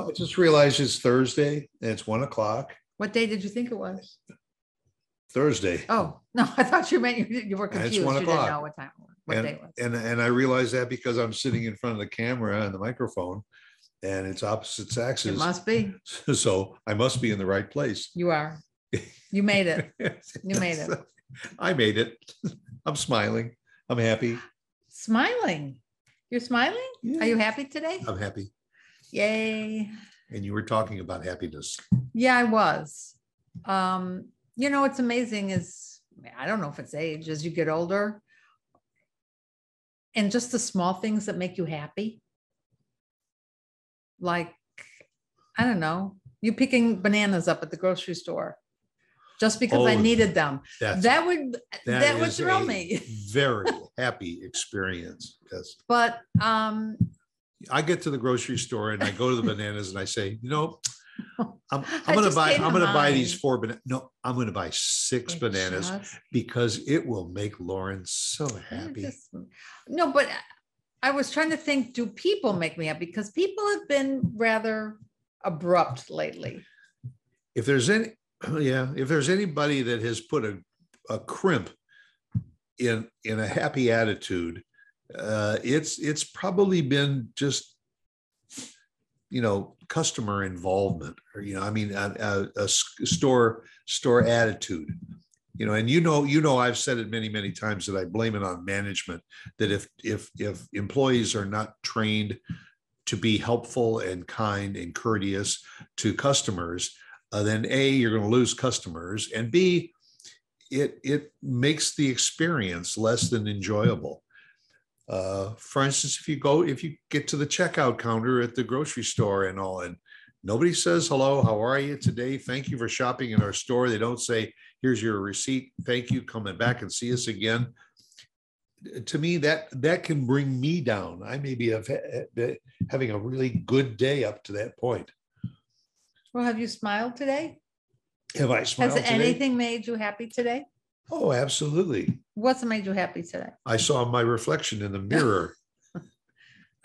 I just realized it's Thursday and it's 1 o'clock. What day did you think it was? Thursday. Oh, no, I thought you meant you were confused. It's 1 o'clock. You didn't know what time, what day it was. And I realized that because I'm sitting in front of the camera and the microphone and it's opposite axis. It must be. So I must be in the right place. You are. You made it. You made it. I made it. I'm smiling. I'm happy. Smiling. You're smiling? Yeah. Are you happy today? I'm happy. Yay. And you were talking about happiness. Yeah, I was. You know, what's amazing is, I don't know if it's age, as you get older and just the small things that make you happy. Like, I don't know, you picking bananas up at the grocery store just because I needed them. That would throw me. Very happy experience. Yes. But I get to the grocery store and I go to the bananas and I say, you know, I'm going to buy these 4 bananas. No, I'm going to buy 6 bananas because it will make Lauren so happy. No, but I was trying to think, do people make me happy? Because people have been rather abrupt lately. If there's anybody that has put a crimp in a happy attitude, it's probably been just, you know, customer involvement, or, you know, I mean, a store attitude, you know, and you know, I've said it many, many times that I blame it on management, that if employees are not trained to be helpful and kind and courteous to customers, then A, you're going to lose customers, and B, it makes the experience less than enjoyable. For instance, if you get to the checkout counter at the grocery store and all, and nobody says, hello, how are you today? Thank you for shopping in our store. They don't say, here's your receipt. Thank you. Coming back and see us again. To me, that can bring me down. I may be having a really good day up to that point. Well, have you smiled today? Have I smiled today? Has anything made you happy today? Oh, absolutely. What's made you happy today? I saw my reflection in the mirror.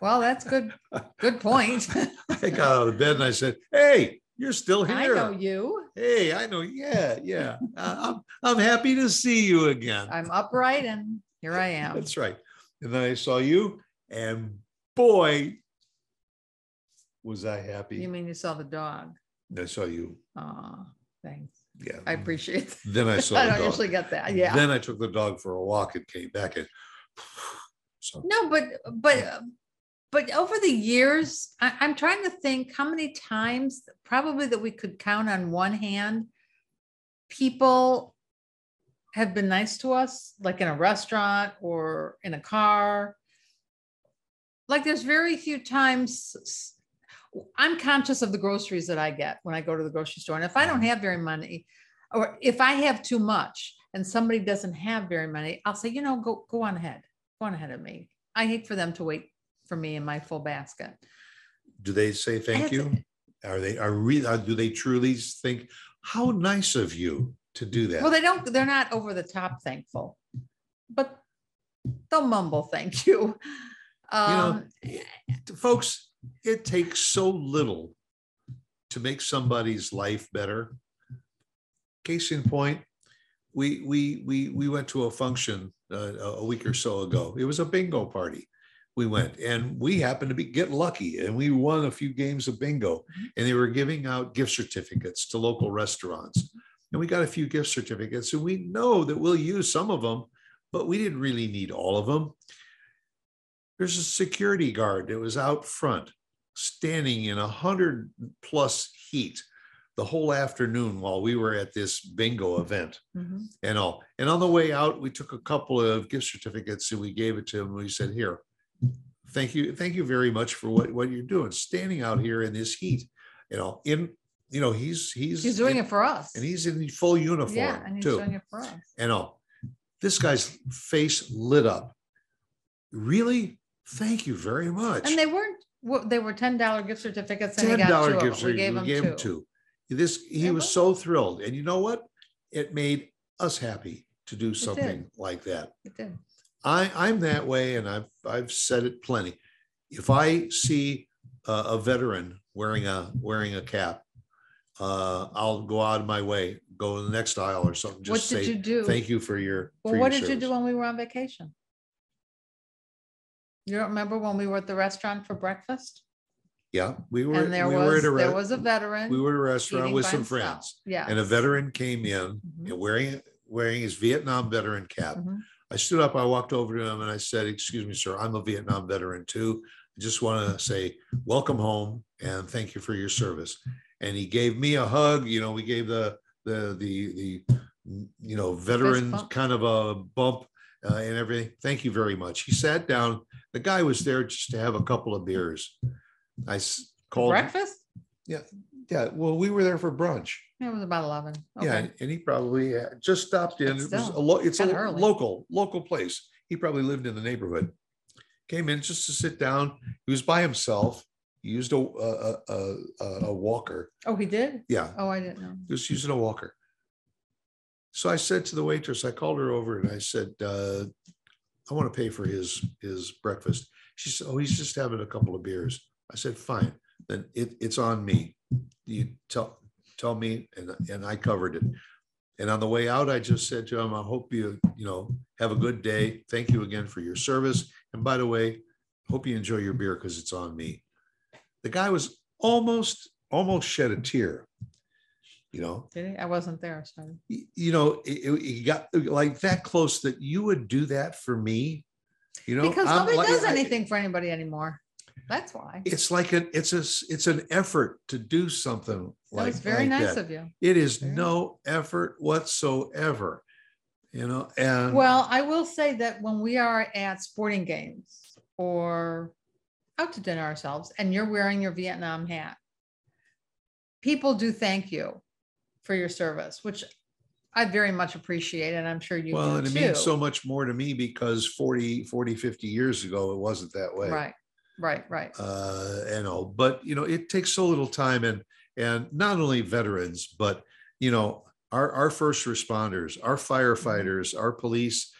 Well, that's good. Good point. I got out of bed and I said, hey, you're still here. I know you. Hey, I know. Yeah, yeah. I'm happy to see you again. I'm upright and here I am. That's right. And then I saw you and boy, was I happy. You mean you saw the dog? I saw you. Oh, thanks. Yeah, I appreciate that. Then I saw. I don't usually get that. Yeah. Then I took the dog for a walk and came back and. So. No, but over the years, I'm trying to think how many times, probably that we could count on one hand, people have been nice to us, like in a restaurant or in a car. Like there's very few times. I'm conscious of the groceries that I get when I go to the grocery store. And if I don't have very money, or if I have too much and somebody doesn't have very money, I'll say, you know, go on ahead. Go on ahead of me. I hate for them to wait for me in my full basket. Do they say thank you? Do they truly think, how nice of you to do that? Well, they're not over the top thankful, but they'll mumble thank you. You know, folks, it takes so little to make somebody's life better. Case in point, we went to a function a week or so ago. It was a bingo party. We went and we happened to get lucky and we won a few games of bingo, and they were giving out gift certificates to local restaurants. And we got a few gift certificates, and we know that we'll use some of them, but we didn't really need all of them. There's a security guard that was out front, standing in 100+ heat the whole afternoon while we were at this bingo event. Mm-hmm. And all. And on the way out, we took a couple of gift certificates and we gave it to him. We said, here, thank you very much for what you're doing, standing out here in this heat. You know, he's doing it for us, and he's in full uniform. Yeah, and he's doing it for us. And all. This guy's face lit up. Really? Thank you very much. And they were $10 gift certificates. And $10 gift certificates. We gave him two. He was so thrilled. And you know what? It made us happy to do something like that. It did. I'm that way. And I've said it plenty. If I see a veteran wearing a cap. I'll go out of my way, go in the next aisle or something. Just say, thank you for your service. What did you do when we were on vacation? You don't remember when we were at the restaurant for breakfast? Yeah, there was a veteran. We were at a restaurant with some friends. Yeah. And a veteran came in and wearing his Vietnam veteran cap. I stood up, I walked over to him and I said, excuse me, sir, I'm a Vietnam veteran too. I just want to say, welcome home and thank you for your service. And he gave me a hug. You know, we gave the you know, veteran kind of a bump and everything. Thank you very much. He sat down. The guy was there just to have a couple of beers. I called breakfast. Yeah. Yeah. Well, we were there for brunch. It was about 11. Okay. Yeah. And he probably just stopped in. It's a local place. He probably lived in the neighborhood. Came in just to sit down. He was by himself. He used a walker. Oh, he did? Yeah. Oh, I didn't know. He was using a walker. So I said to the waitress, I called her over and I said, I want to pay for his breakfast. She said, oh, he's just having a couple of beers. I said, fine, then it's on me. You tell me, and I covered it. And on the way out, I just said to him, I hope you have a good day. Thank you again for your service. And by the way, hope you enjoy your beer because it's on me. The guy was almost shed a tear, you know. Did he? I wasn't there, so. You know, he got like that close that you would do that for me, you know. Because nobody does anything for anybody anymore. That's why. It's like it's an effort to do something like that. It's very nice of you. It is no effort whatsoever, you know. And well, I will say that when we are at sporting games or out to dinner ourselves, and you're wearing your Vietnam hat, people do thank you for your service, which I very much appreciate, and I'm sure you do too. Well, and it means so much more to me because 40, 50 years ago, it wasn't that way. Right. And all, but you know, it takes so little time, and not only veterans, but you know, our first responders, our firefighters, our police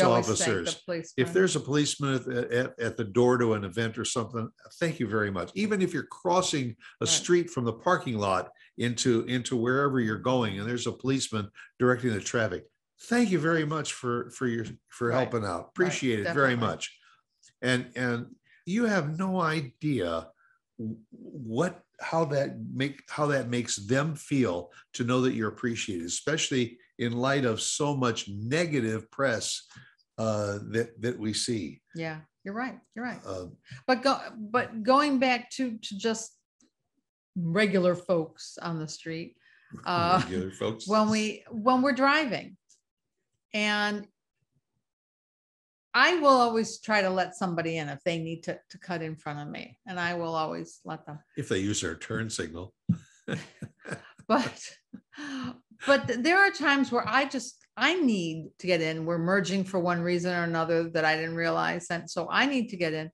officers. If there's a policeman at the door to an event or something, thank you very much. Even if you're crossing a street from the parking lot into wherever you're going, and there's a policeman directing the traffic, thank you very much for helping out. Appreciate it very much. And you have no idea how that makes them feel to know that you're appreciated, especially in light of so much negative press that we see. Yeah, you're right. You're right. But going back to just regular folks on the street, regular folks. When we're driving, and I will always try to let somebody in if they need to cut in front of me, and I will always let them. If they use their turn signal. But there are times where I need to get in. We're merging for one reason or another that I didn't realize. And so I need to get in.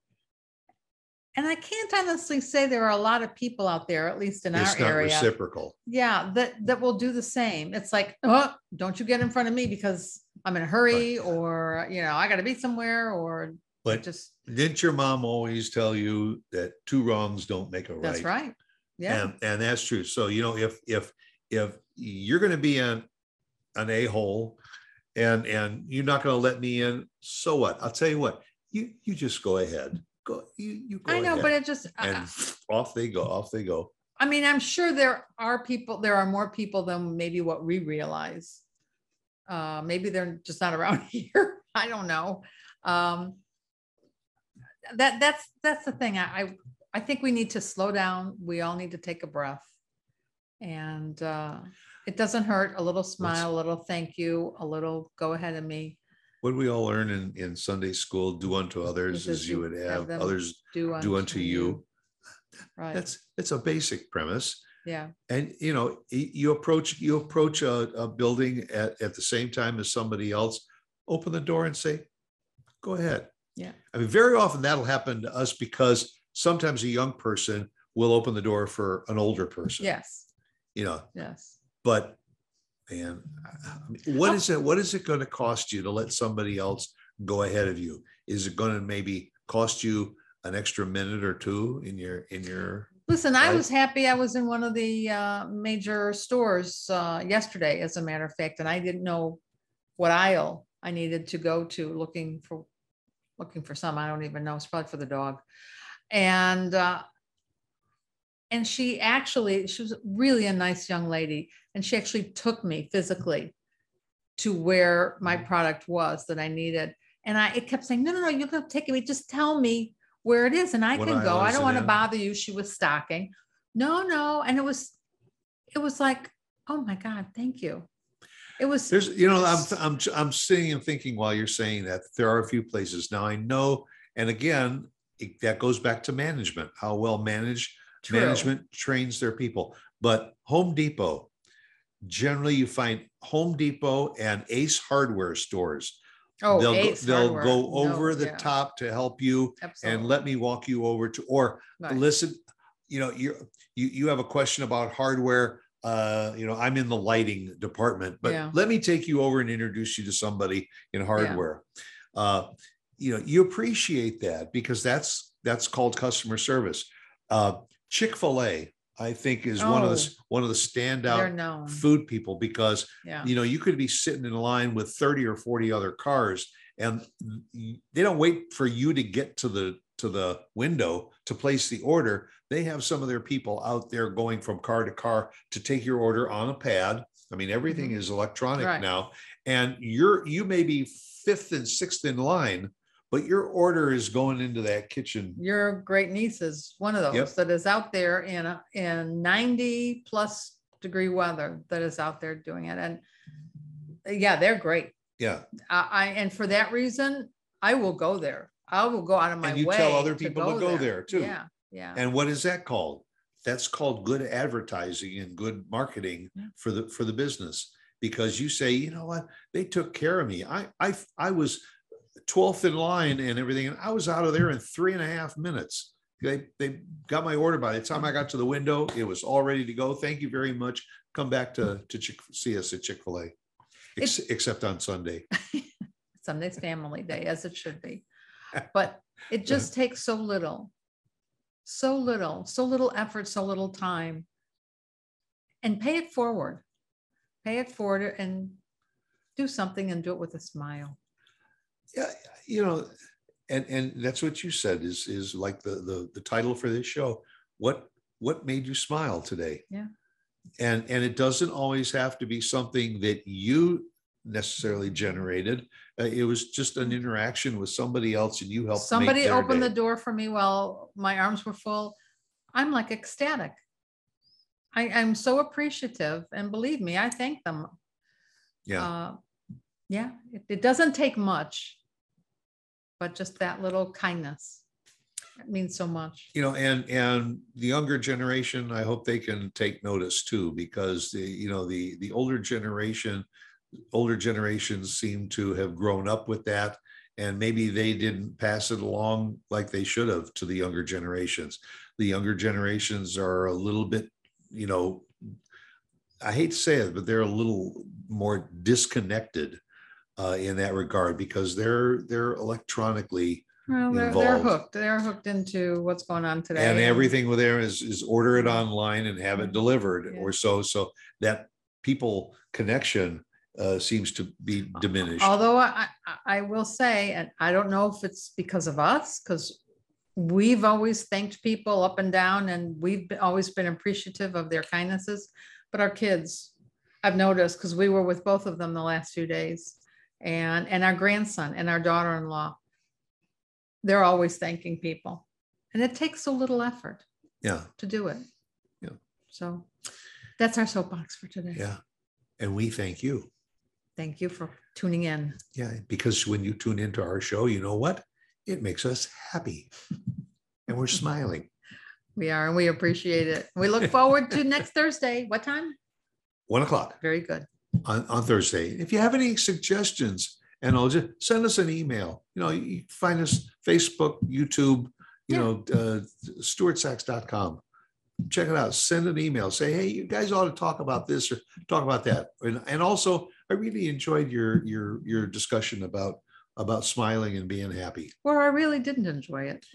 And I can't honestly say there are a lot of people out there, at least in our area. It's not reciprocal. Yeah, that will do the same. It's like, oh, don't you get in front of me because I'm in a hurry, or, you know, I got to be somewhere, or just. Didn't your mom always tell you that two wrongs don't make a right? That's right. Yeah. And that's true. So, you know, if you're going to be an a-hole and you're not going to let me in, so what? I'll tell you what, you just go ahead. Off they go. I mean, I'm sure there are more people than maybe what we realize. Maybe they're just not around here. I don't know. That's the thing. I think we need to slow down. We all need to take a breath, and it doesn't hurt. A little smile, a little thank you, a little go ahead of me. What we all learn in Sunday school, do unto others as you would have others do unto you. Right. It's a basic premise. Yeah. And, you know, you approach a building at the same time as somebody else, open the door and say, go ahead. Yeah. I mean, very often that'll happen to us because sometimes a young person will open the door for an older person. Yes. You know. Yes. But man, what is it going to cost you to let somebody else go ahead of you? Is it going to maybe cost you an extra minute or two in your Listen, right? I was happy. I was in one of the major stores yesterday, as a matter of fact, and I didn't know what aisle I needed to go to looking for some, I don't even know. It's probably for the dog. And she was really a nice young lady. And she actually took me physically to where my product was that I needed. And it kept saying, no, you're going to take me. Just tell me where it is. And I can go. I don't want to bother you. She was stocking. No. And it was like, oh my God, thank you. It was, I'm sitting and thinking while you're saying that there are a few places now I know. And again, that goes back to management, how well management trains their people, but Home Depot, generally you find Home Depot and Ace Hardware stores. Oh, they'll go over the top to help you. Absolutely. And let me walk you over to, or nice. Listen, you have a question about hardware. I'm in the lighting department, but let me take you over and introduce you to somebody in hardware. Yeah. You appreciate that because that's called customer service. Chick-fil-A, I think, is one of the standout food people because you could be sitting in a line with 30 or 40 other cars, and they don't wait for you to get to the window to place the order. They have some of their people out there going from car to car to take your order on a pad. I mean, everything is electronic now, and you may be fifth and sixth in line, but your order is going into that kitchen. Your great niece is one of those that is out there in 90 plus degree weather that is out there doing it. And they're great. Yeah. And for that reason, I will go there. I will go out of my way. And you tell other people to go there too. Yeah. Yeah. And what is that called? That's called good advertising and good marketing for the business, because you say, you know what, they took care of me. I was 12th in line and everything, and I was out of there in 3.5 minutes. They got my order. By the time I got to the window, it was all ready to go. Thank you very much. Come back to see us at Chick-fil-A, except on Sunday. Sunday's family day, as it should be. But it just takes so little effort, so little time, and pay it forward and do something, and do it with a smile. Yeah. And that's what you said is like the title for this show. What made you smile today? Yeah. And it doesn't always have to be something that you necessarily generated. It was just an interaction with somebody else, and you helped somebody make open the door for me while my arms were full. I'm like ecstatic. I'm so appreciative, and believe me, I thank them. Yeah. It doesn't take much, but just that little kindness, it means so much. And the younger generation, I hope they can take notice too, because the older generations seem to have grown up with that, and maybe they didn't pass it along like they should have to the younger generations. The younger generations are a little bit, I hate to say it, but they're a little more disconnected in that regard, because they're electronically involved. They're hooked. They're hooked into what's going on today, and everything with there is order it online and have it delivered, or so. So that people connection seems to be diminished. Although I will say, and I don't know if it's because of us, because we've always thanked people up and down, and we've always been appreciative of their kindnesses, but our kids, I've noticed, because we were with both of them the last few days, and our grandson and our daughter-in-law, they're always thanking people, and it takes so little effort to do it. Yeah. So that's our soapbox for today. Yeah. And we thank you. Thank you for tuning in. Yeah, because when you tune into our show, you know what? It makes us happy, and we're smiling. We are, and we appreciate it. We look forward to next Thursday. What time? 1:00. Very good. On Thursday. If you have any suggestions, and I'll just send us an email. You find us Facebook, YouTube, StuartSacks.com. Check it out. Send an email. Say, hey, you guys ought to talk about this or talk about that. And also, I really enjoyed your discussion about smiling and being happy. Well, I really didn't enjoy it.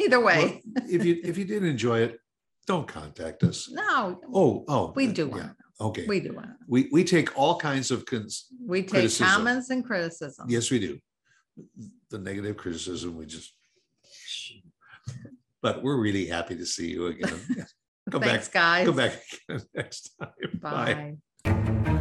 Either way. Well, if you did enjoy it, Don't contact us. No. Oh. We do want to know. Okay. We do want to know. We take all kinds of criticism. Comments and criticism. Yes, we do. The negative criticism, we just... But we're really happy to see you again. Thanks, guys. Come back again next time. Bye. Bye.